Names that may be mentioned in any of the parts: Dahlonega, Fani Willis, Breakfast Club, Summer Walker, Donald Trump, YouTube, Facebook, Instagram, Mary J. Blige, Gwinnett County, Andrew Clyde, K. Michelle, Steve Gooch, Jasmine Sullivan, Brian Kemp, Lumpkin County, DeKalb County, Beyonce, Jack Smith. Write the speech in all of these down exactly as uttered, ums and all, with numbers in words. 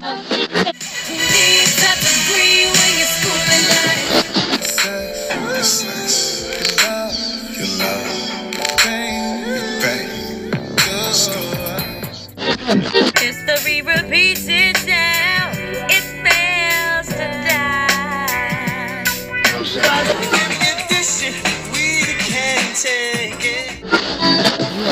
History repeats itself. It fails to die. We can take it. You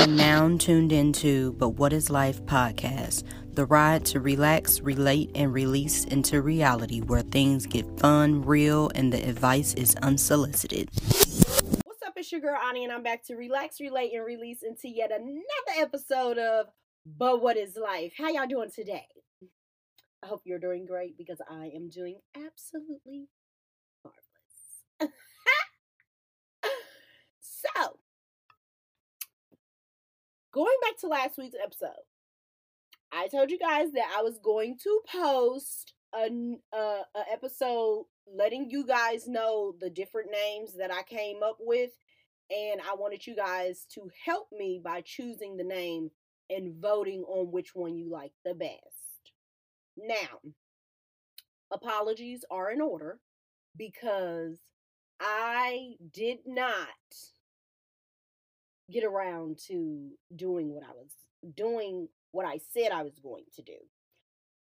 are now tuned into But What Is Life podcast, the ride to relax, relate, and release into reality where things get fun, real, and the advice is unsolicited. What's up, it's your girl Ani, and I'm back to relax, relate, and release into yet another episode of But What Is Life? How y'all doing today? I hope you're doing great because I am doing absolutely marvelous. So, going back to last week's episode, I told you guys that I was going to post an uh, a episode letting you guys know the different names that I came up with, and I wanted you guys to help me by choosing the name and voting on which one you like the best. Now, apologies are in order because I did not get around to doing what I was doing, what I said I was going to do.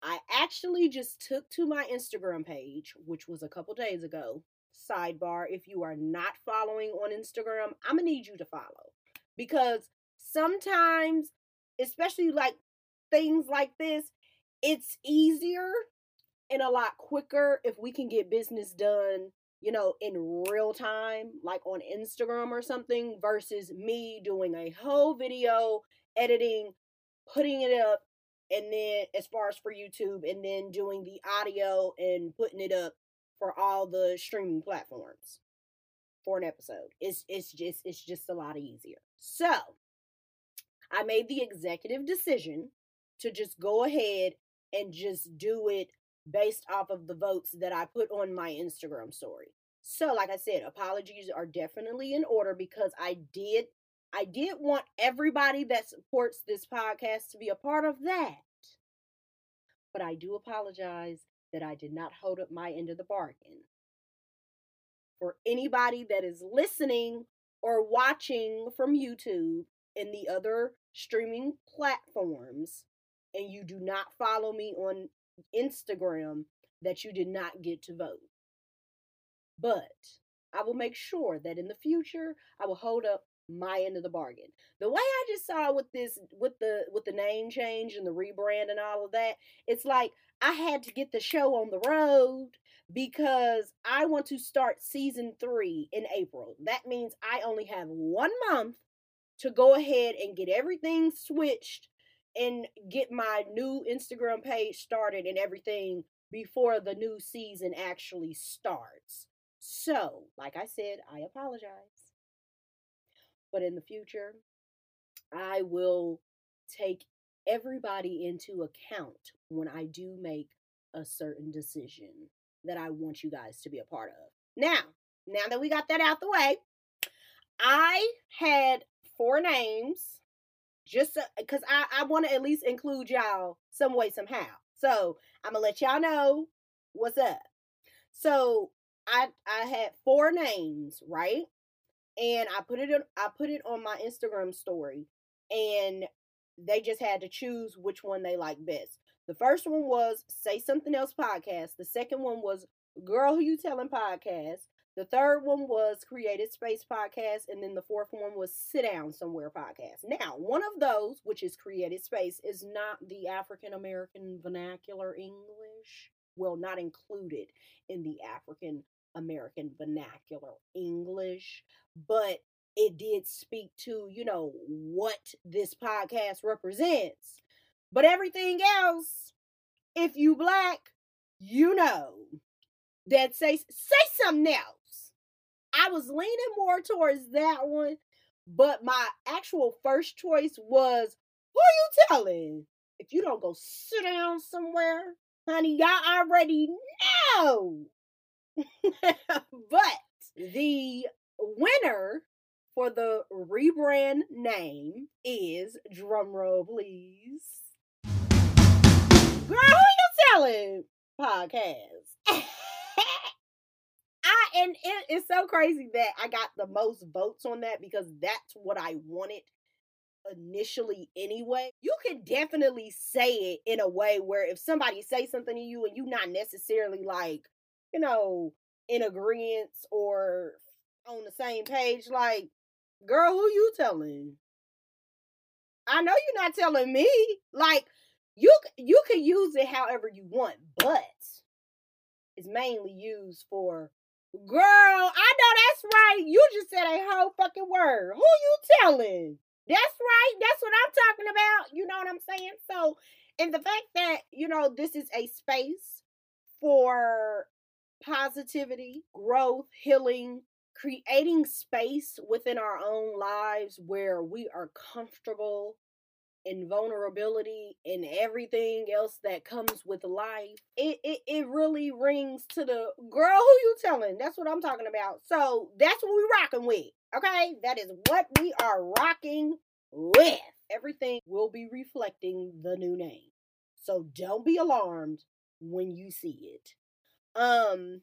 I actually just took to my Instagram page, which was a couple days ago. Sidebar, if you are not following on Instagram, I'm gonna need you to follow, because sometimes, especially like things like this, it's easier and a lot quicker if we can get business done, you know, in real time, like on Instagram or something, versus me doing a whole video, editing, putting it up, and then as far as for YouTube, and then doing the audio and putting it up for all the streaming platforms for an episode. It's it's just it's just a lot easier. So I made the executive decision to just go ahead and just do it based off of the votes that I put on my Instagram story. So, like I said, apologies are definitely in order because I did I did want everybody that supports this podcast to be a part of that. But I do apologize that I did not hold up my end of the bargain. For anybody that is listening or watching from YouTube and the other streaming platforms, and you do not follow me on Instagram, that you did not get to vote. But I will make sure that in the future I will hold up my end of the bargain. The way I just saw with this, with the with the name change and the rebrand and all of that, it's like I had to get the show on the road because I want to start season three in April. That means I only have one month to go ahead and get everything switched and get my new Instagram page started and everything before the new season actually starts. So, like I said, I apologize. But in the future, I will take everybody into account when I do make a certain decision that I want you guys to be a part of. Now, now that we got that out the way, I had four names, just because so, I, I want to at least include y'all some way, somehow. So I'm going to let y'all know what's up. So I I had four names, right? And I put it on, I put it on my Instagram story, and they just had to choose which one they like best. The first one was Say Something Else Podcast. The second one was Girl Who You Telling Podcast. The third one was Created Space Podcast, and then the fourth one was Sit Down Somewhere Podcast. Now, one of those, which is Created Space, is not the African-American vernacular English. Well, not included in the African-American vernacular English, but it did speak to, you know, what this podcast represents. But everything else, if you black, you know that say, say Something Else. I was leaning more towards that one, but my actual first choice was, who you telling? If you don't go sit down somewhere, honey, y'all already know. But the winner for the rebrand name is, drumroll please, Girl Who You podcast. I and it, it's so crazy that I got the most votes on that, because that's what I wanted initially anyway. You can definitely say it in a way where if somebody says something to you and you not necessarily like, you know, in agreement or on the same page, like, girl, who you telling? I know you're not telling me. Like, you you can use it however you want, but it's mainly used for, girl, I know that's right. You just said a whole fucking word. Who you telling? That's right. That's what I'm talking about. You know what I'm saying? So, and the fact that, you know, this is a space for positivity, growth, healing, creating space within our own lives where we are comfortable in vulnerability and everything else that comes with life. It, it it really rings to the girl, who you telling? That's what I'm talking about. So that's what we're rocking with. Okay, that is what we are rocking with. Everything will be reflecting the new name. So don't be alarmed when you see it. Um,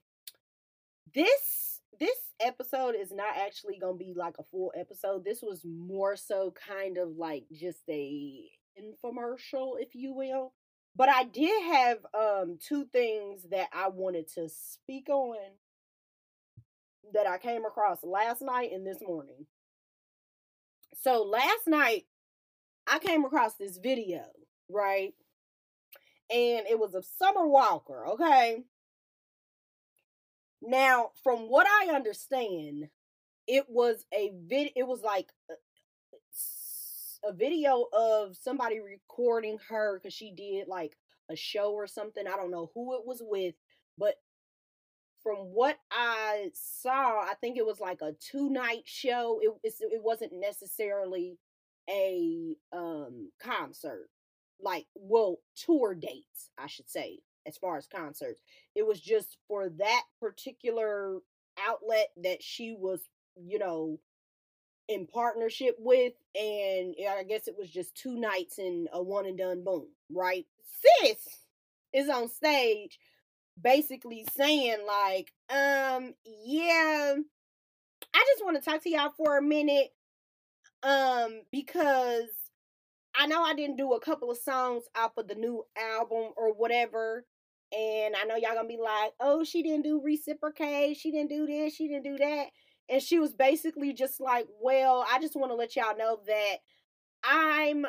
this. This episode is not actually going to be like a full episode. This was more so kind of like just a infomercial, if you will. But I did have um, two things that I wanted to speak on that I came across last night and this morning. So last night, I came across this video, right? And it was of Summer Walker, okay? Now, from what I understand, it was a vid. It was like a, a video of somebody recording her because she did like a show or something. I don't know who it was with, but from what I saw, I think it was like a two-night show. It it's, it wasn't necessarily a um concert, like well tour dates, I should say. As far as concerts, it was just for that particular outlet that she was, you know, in partnership with. And I guess it was just two nights and a one and done, boom, right? Sis is on stage basically saying like, um, yeah, I just want to talk to y'all for a minute, um, because I know I didn't do a couple of songs off of the new album or whatever, and I know y'all gonna be like, oh, she didn't do Reciprocate, she didn't do this, she didn't do that, and she was basically just like, well, I just want to let y'all know that I'm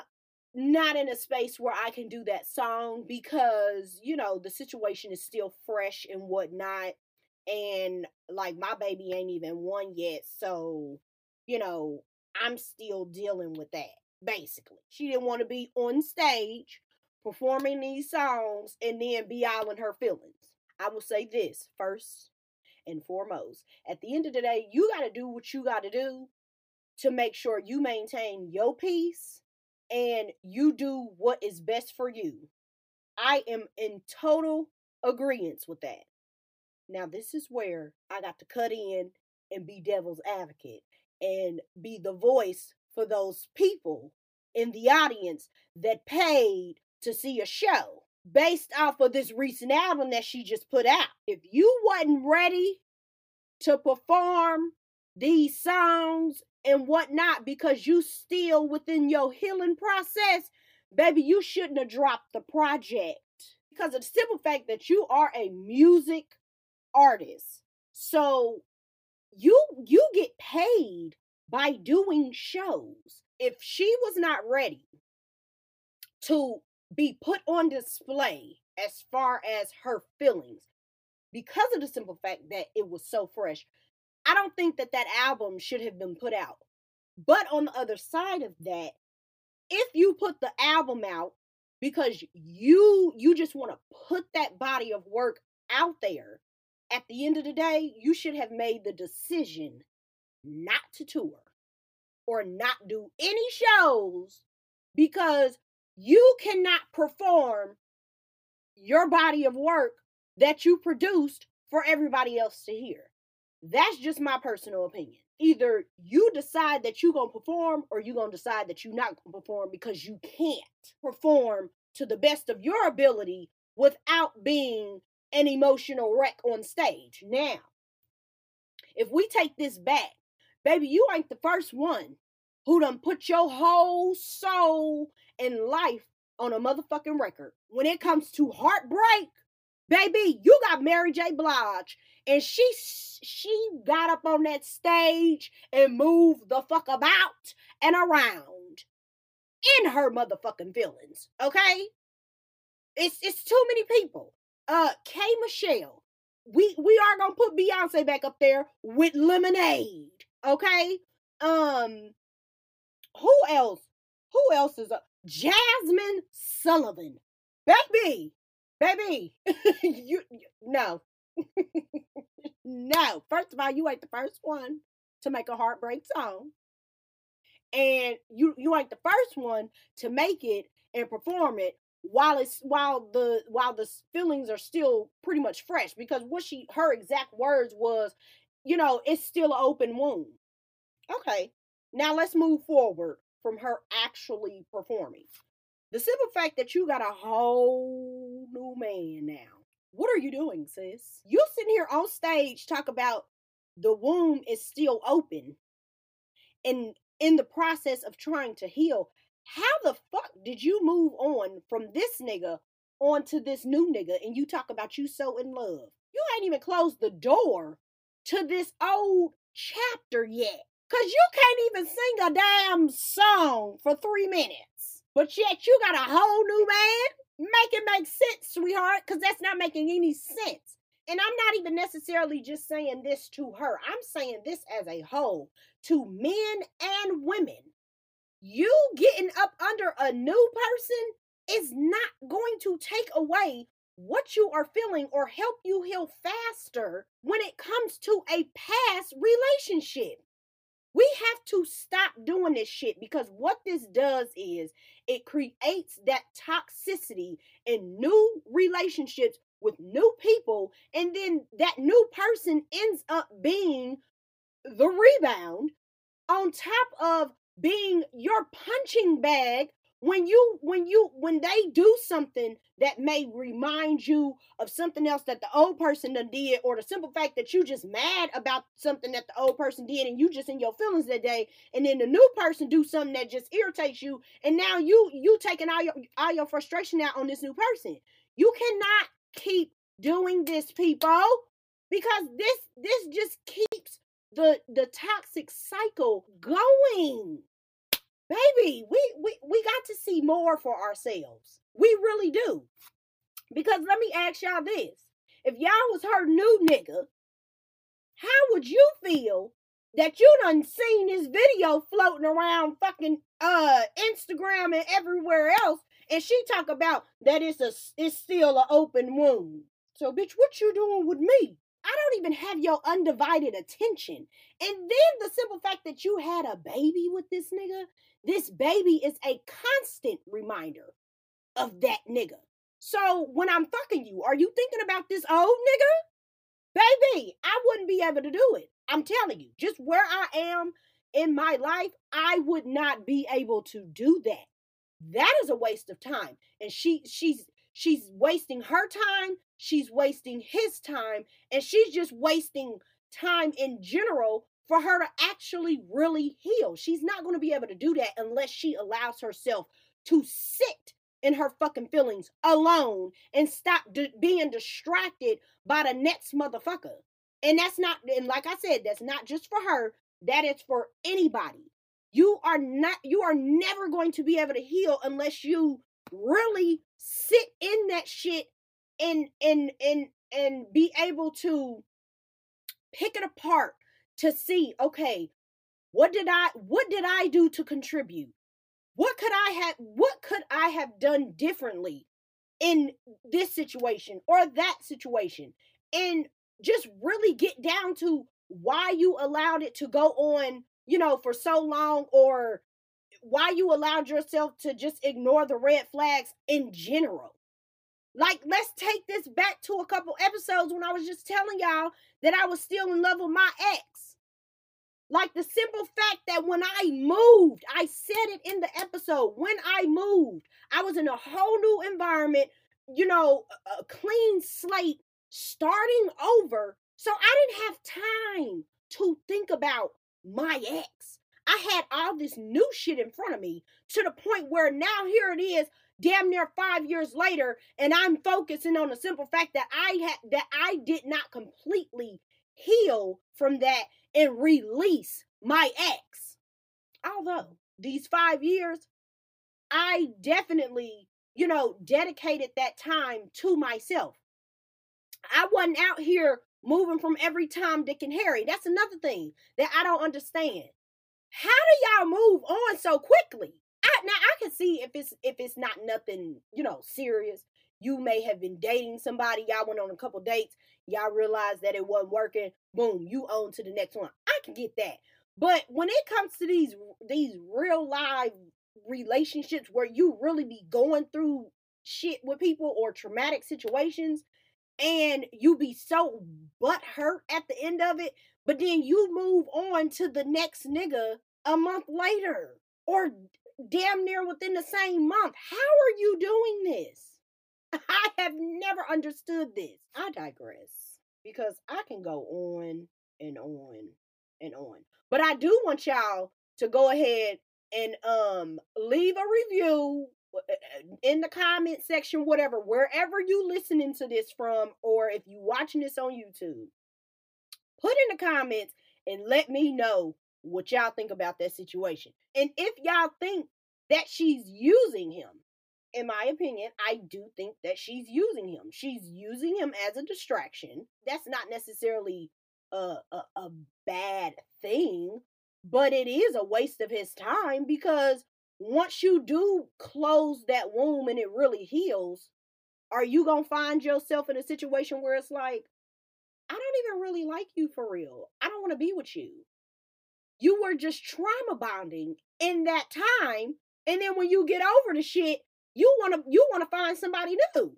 not in a space where I can do that song because, you know, the situation is still fresh and whatnot, and, like, my baby ain't even one yet, so, you know, I'm still dealing with that. Basically, she didn't want to be on stage performing these songs and then be all in her feelings. I will say this first and foremost. At the end of the day, you got to do what you got to do to make sure you maintain your peace and you do what is best for you. I am in total agreement with that. Now, this is where I got to cut in and be devil's advocate and be the voice for those people in the audience that paid to see a show based off of this recent album that she just put out. If you wasn't ready to perform these songs and whatnot because you still within your healing process, baby, you shouldn't have dropped the project because of the simple fact that you are a music artist. So you you get paid by doing shows. If she was not ready to be put on display as far as her feelings, because of the simple fact that it was so fresh, I don't think that that album should have been put out. But on the other side of that, if you put the album out because you, you just want to put that body of work out there, at the end of the day, you should have made the decision not to tour or not do any shows because you cannot perform your body of work that you produced for everybody else to hear. That's just my personal opinion. Either you decide that you're going to perform or you're going to decide that you're not going to perform because you can't perform to the best of your ability without being an emotional wreck on stage. Now, if we take this back, baby, you ain't the first one who done put your whole soul and life on a motherfucking record. When it comes to heartbreak, baby, you got Mary J. Blige, and she she got up on that stage and moved the fuck about and around in her motherfucking feelings, okay? It's it's too many people. Uh, K. Michelle, we we are gonna put Beyonce back up there with Lemonade, okay? Um, who else? Who else is up? Jasmine Sullivan, baby, baby, you, you no, no. First of all, you ain't the first one to make a heartbreak song, and you you ain't the first one to make it and perform it while it's while the while the feelings are still pretty much fresh. Because what she her exact words was, you know, it's still an open wound. Okay, now let's move forward from her actually performing. The simple fact that you got a whole new man now. What are you doing, sis? You sitting here on stage talk about the womb is still open and in the process of trying to heal. How the fuck did you move on from this nigga onto this new nigga and you talk about you so in love? You ain't even closed the door to this old chapter yet. Cause you can't even sing a damn song for three minutes. But yet you got a whole new man? Make it make sense, sweetheart. Cause that's not making any sense. And I'm not even necessarily just saying this to her. I'm saying this as a whole. To men and women. You getting up under a new person is not going to take away what you are feeling or help you heal faster when it comes to a past relationship. We have to stop doing this shit, because what this does is it creates that toxicity in new relationships with new people, and then that new person ends up being the rebound on top of being your punching bag when you when you when they do something that may remind you of something else that the old person done did, or the simple fact that you just mad about something that the old person did and you just in your feelings that day, and then the new person do something that just irritates you, and now you you taking all your all your frustration out on this new person. You cannot keep doing this, people, because this this just keeps the the toxic cycle going. Baby, we, we, we got to see more for ourselves. We really do. Because let me ask y'all this. If y'all was her new nigga, how would you feel that you done seen this video floating around fucking uh Instagram and everywhere else, and she talk about that it's, a, it's still an open wound? So, bitch, what you doing with me? I don't even have your undivided attention. And then the simple fact that you had a baby with this nigga, this baby is a constant reminder of that nigga. So when I'm fucking you, are you thinking about this old nigga? Baby, I wouldn't be able to do it. I'm telling you, just where I am in my life, I would not be able to do that. That is a waste of time. And she, she's, she's wasting her time. She's wasting his time, and she's just wasting time in general for her to actually really heal. She's not going to be able to do that unless she allows herself to sit in her fucking feelings alone and stop d- being distracted by the next motherfucker. And that's not, and like I said, that's not just for her. That is for anybody. You are not, you are never going to be able to heal unless you really sit in that shit And and and and be able to pick it apart to see, okay, what did I what did I do to contribute? What could I have what could I have done differently in this situation or that situation? And just really get down to why you allowed it to go on, you know, for so long, or why you allowed yourself to just ignore the red flags in general. Like, let's take this back to a couple episodes when I was just telling y'all that I was still in love with my ex. Like, the simple fact that when I moved, I said it in the episode, when I moved, I was in a whole new environment, you know, a clean slate starting over. So I didn't have time to think about my ex. I had all this new shit in front of me to the point where now here it is, damn near five years later, and I'm focusing on the simple fact that I had that I did not completely heal from that and release my ex. Although these five years, I definitely, you know, dedicated that time to myself. I wasn't out here moving from every Tom, Dick, and Harry. That's another thing that I don't understand. How do y'all move on so quickly? I, now I can see if it's if it's not nothing, you know, serious. You may have been dating somebody. Y'all went on a couple dates. Y'all realized that it wasn't working. Boom, you on to the next one. I can get that. But when it comes to these these real live relationships where you really be going through shit with people or traumatic situations, and you be so butthurt at the end of it, but then you move on to the next nigga a month later or damn near within the same month. How are you doing this? I have never understood this. I digress because I can go on and on and on. But I do want y'all to go ahead and um leave a review in the comment section, whatever, wherever you listening to this from, or if you watching this on YouTube, put in the comments and let me know what y'all think about that situation. And if y'all think that she's using him, in my opinion, I do think that she's using him. She's using him as a distraction. That's not necessarily a, a, a bad thing, but it is a waste of his time because once you do close that womb and it really heals, are you going to find yourself in a situation where it's like, I don't even really like you for real. I don't want to be with you. You were just trauma bonding in that time. And then when you get over the shit, you want to you want to find somebody new.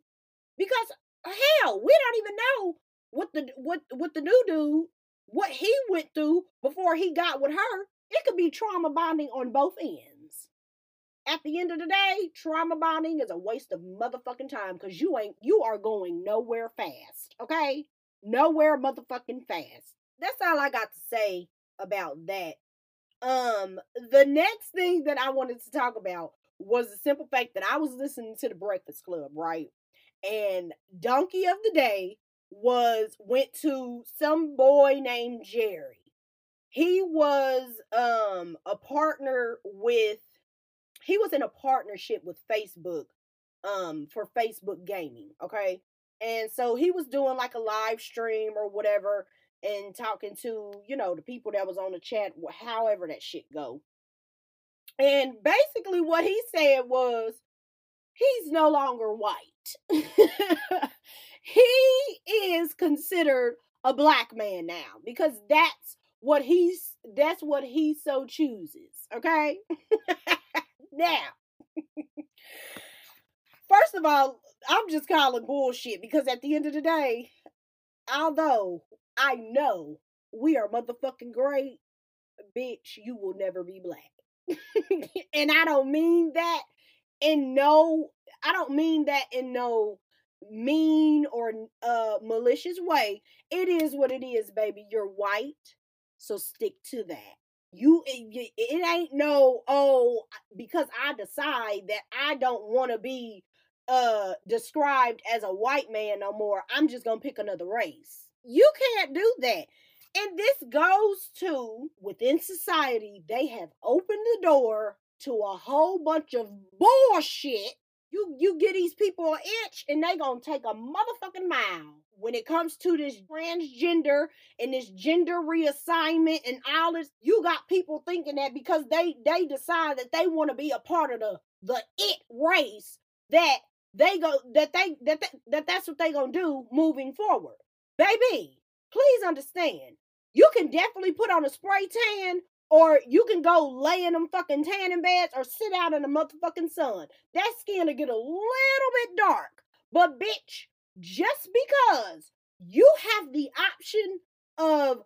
Because hell, we don't even know what the what what the new dude, what he went through before he got with her. It could be trauma bonding on both ends. At the end of the day, trauma bonding is a waste of motherfucking time because you ain't you are going nowhere fast, okay? Nowhere motherfucking fast. That's all I got to say about that. Um, the next thing that I wanted to talk about was the simple fact that I was listening to the Breakfast Club, right? And Donkey of the Day was went to some boy named Jerry. He was um a partner with. He was in a partnership with Facebook um, for Facebook gaming, okay? And so he was doing like a live stream or whatever and talking to, you know, the people that was on the chat, however that shit go. And basically what he said was, he's no longer white. He is considered a black man now because that's what he's, that's what he so chooses, okay? Now, first of all, I'm just calling bullshit because at the end of the day, although I know we are motherfucking great, bitch, you will never be black. And I don't mean that in no, I don't mean that in no mean or uh, malicious way. It is what it is, baby. You're white, so stick to that. You, it, it ain't no, oh, because I decide that I don't want to be uh, described as a white man no more. I'm just going to pick another race. You can't do that. And this goes to, within society, they have opened the door to a whole bunch of bullshit. You, you get these people an inch and they going to take a motherfucking mile. When it comes to this transgender and this gender reassignment and all this, you got people thinking that because they, they decide that they want to be a part of the, the it race that they go, that they, that, that, that that's what they going to do moving forward. Baby, please understand. You can definitely put on a spray tan or you can go lay in them fucking tanning beds or sit out in the motherfucking sun. That skin will get a little bit dark, but bitch, just because you have the option of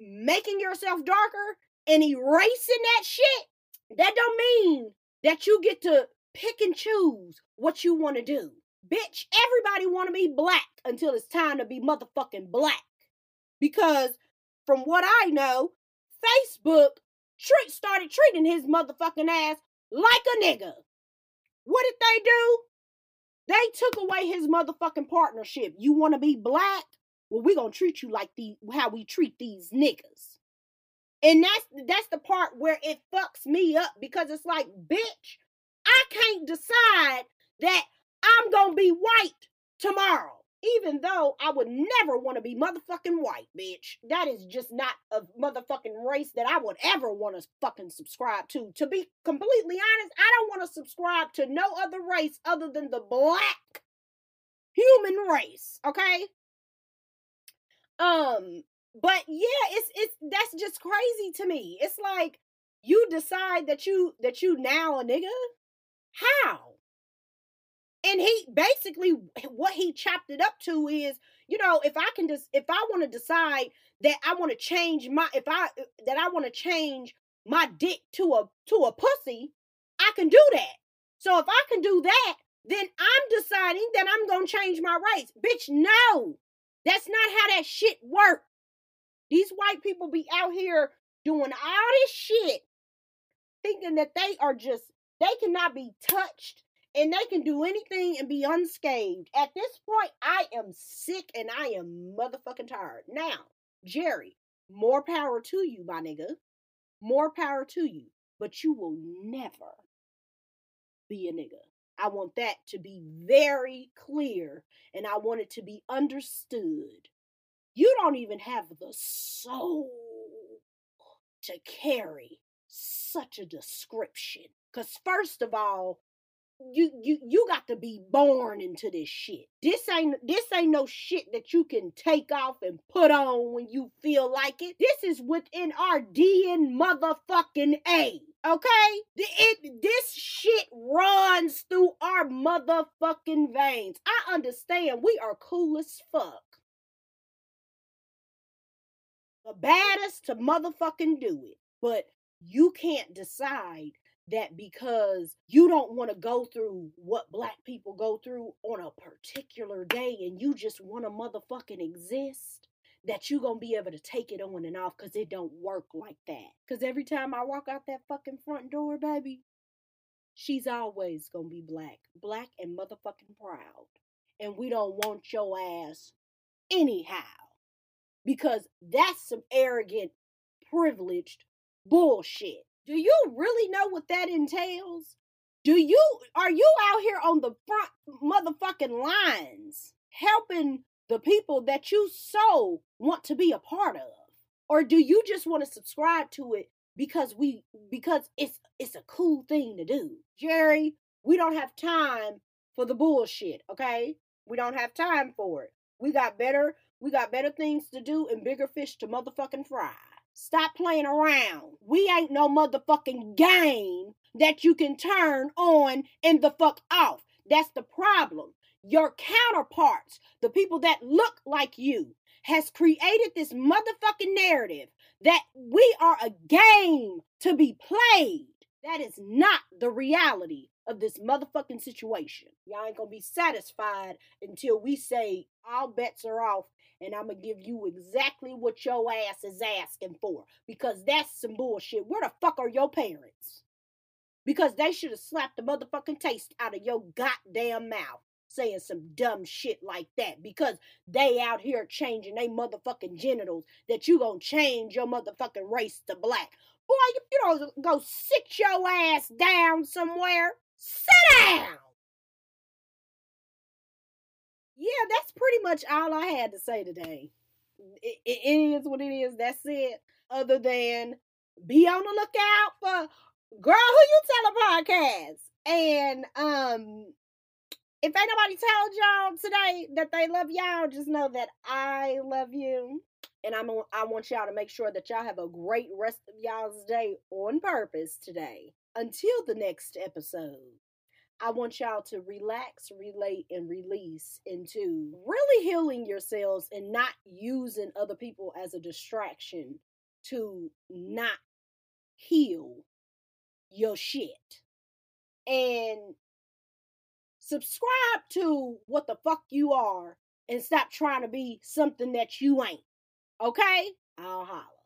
making yourself darker and erasing that shit, that don't mean that you get to pick and choose what you want to do. Bitch, everybody want to be black until it's time to be motherfucking black. Because from what I know, Facebook treat, started treating his motherfucking ass like a nigga. What did they do? They took away his motherfucking partnership. You want to be black? Well, we're going to treat you like the how we treat these niggas. And that's that's the part where it fucks me up, because it's like, bitch, I can't decide that I'm going to be white tomorrow, even though I would never want to be motherfucking white, bitch. That is just not a motherfucking race that I would ever want to fucking subscribe to. To be completely honest, I don't want to subscribe to no other race other than the black human race, okay? Um, but yeah, it's, it's, that's just crazy to me. It's like, you decide that you, that you now a nigga? How? And he basically, what he chopped it up to is, you know, if I can just, if I want to decide that I want to change my, if I, that I want to change my dick to a, to a pussy, I can do that. So if I can do that, then I'm deciding that I'm going to change my race. Bitch, no, that's not how that shit works. These white people be out here doing all this shit, thinking that they are just, they cannot be touched. And they can do anything and be unscathed. At this point, I am sick and I am motherfucking tired. Now, Jerry, more power to you, my nigga. More power to you. But you will never be a nigga. I want that to be very clear. And I want it to be understood. You don't even have the soul to carry such a description. Because first of all, You you you got to be born into this shit. This ain't this ain't no shit that you can take off and put on when you feel like it. This is within our D N A motherfucking A. Okay? It, it this shit runs through our motherfucking veins. I understand we are cool as fuck. The baddest to motherfucking do it, but you can't decide that because you don't want to go through what black people go through on a particular day and you just want to motherfucking exist, that you're going to be able to take it on and off, because it don't work like that. Because every time I walk out that fucking front door, baby, she's always going to be black. Black and motherfucking proud. And we don't want your ass anyhow. Because that's some arrogant, privileged bullshit. Do you really know what that entails? Do you, are you out here on the front motherfucking lines helping the people that you so want to be a part of? Or do you just want to subscribe to it because we, because it's, it's a cool thing to do? Jerry, we don't have time for the bullshit, okay? We don't have time for it. We got better, we got better things to do and bigger fish to motherfucking fry. Stop playing around. We ain't no motherfucking game that you can turn on and the fuck off. That's the problem. Your counterparts, the people that look like you, has created this motherfucking narrative that we are a game to be played. That is not the reality of this motherfucking situation. Y'all ain't gonna be satisfied until we say all bets are off. And I'm going to give you exactly what your ass is asking for. Because that's some bullshit. Where the fuck are your parents? Because they should have slapped the motherfucking taste out of your goddamn mouth. Saying some dumb shit like that. Because they out here changing they motherfucking genitals. That you going to change your motherfucking race to black. Boy, you, you don't go sit your ass down somewhere. Sit down. Yeah, that's pretty much all I had to say today. It, it, it is what it is. That's it. Other than be on the lookout for Girl Who You Telling podcast. And um, if ain't nobody told y'all today that they love y'all, just know that I love you. And I'm I want y'all to make sure that y'all have a great rest of y'all's day on purpose today. Until the next episode. I want y'all to relax, relate, and release into really healing yourselves and not using other people as a distraction to not heal your shit. And Subscribe to what the fuck you are and stop trying to be something that you ain't. Okay? I'll holler.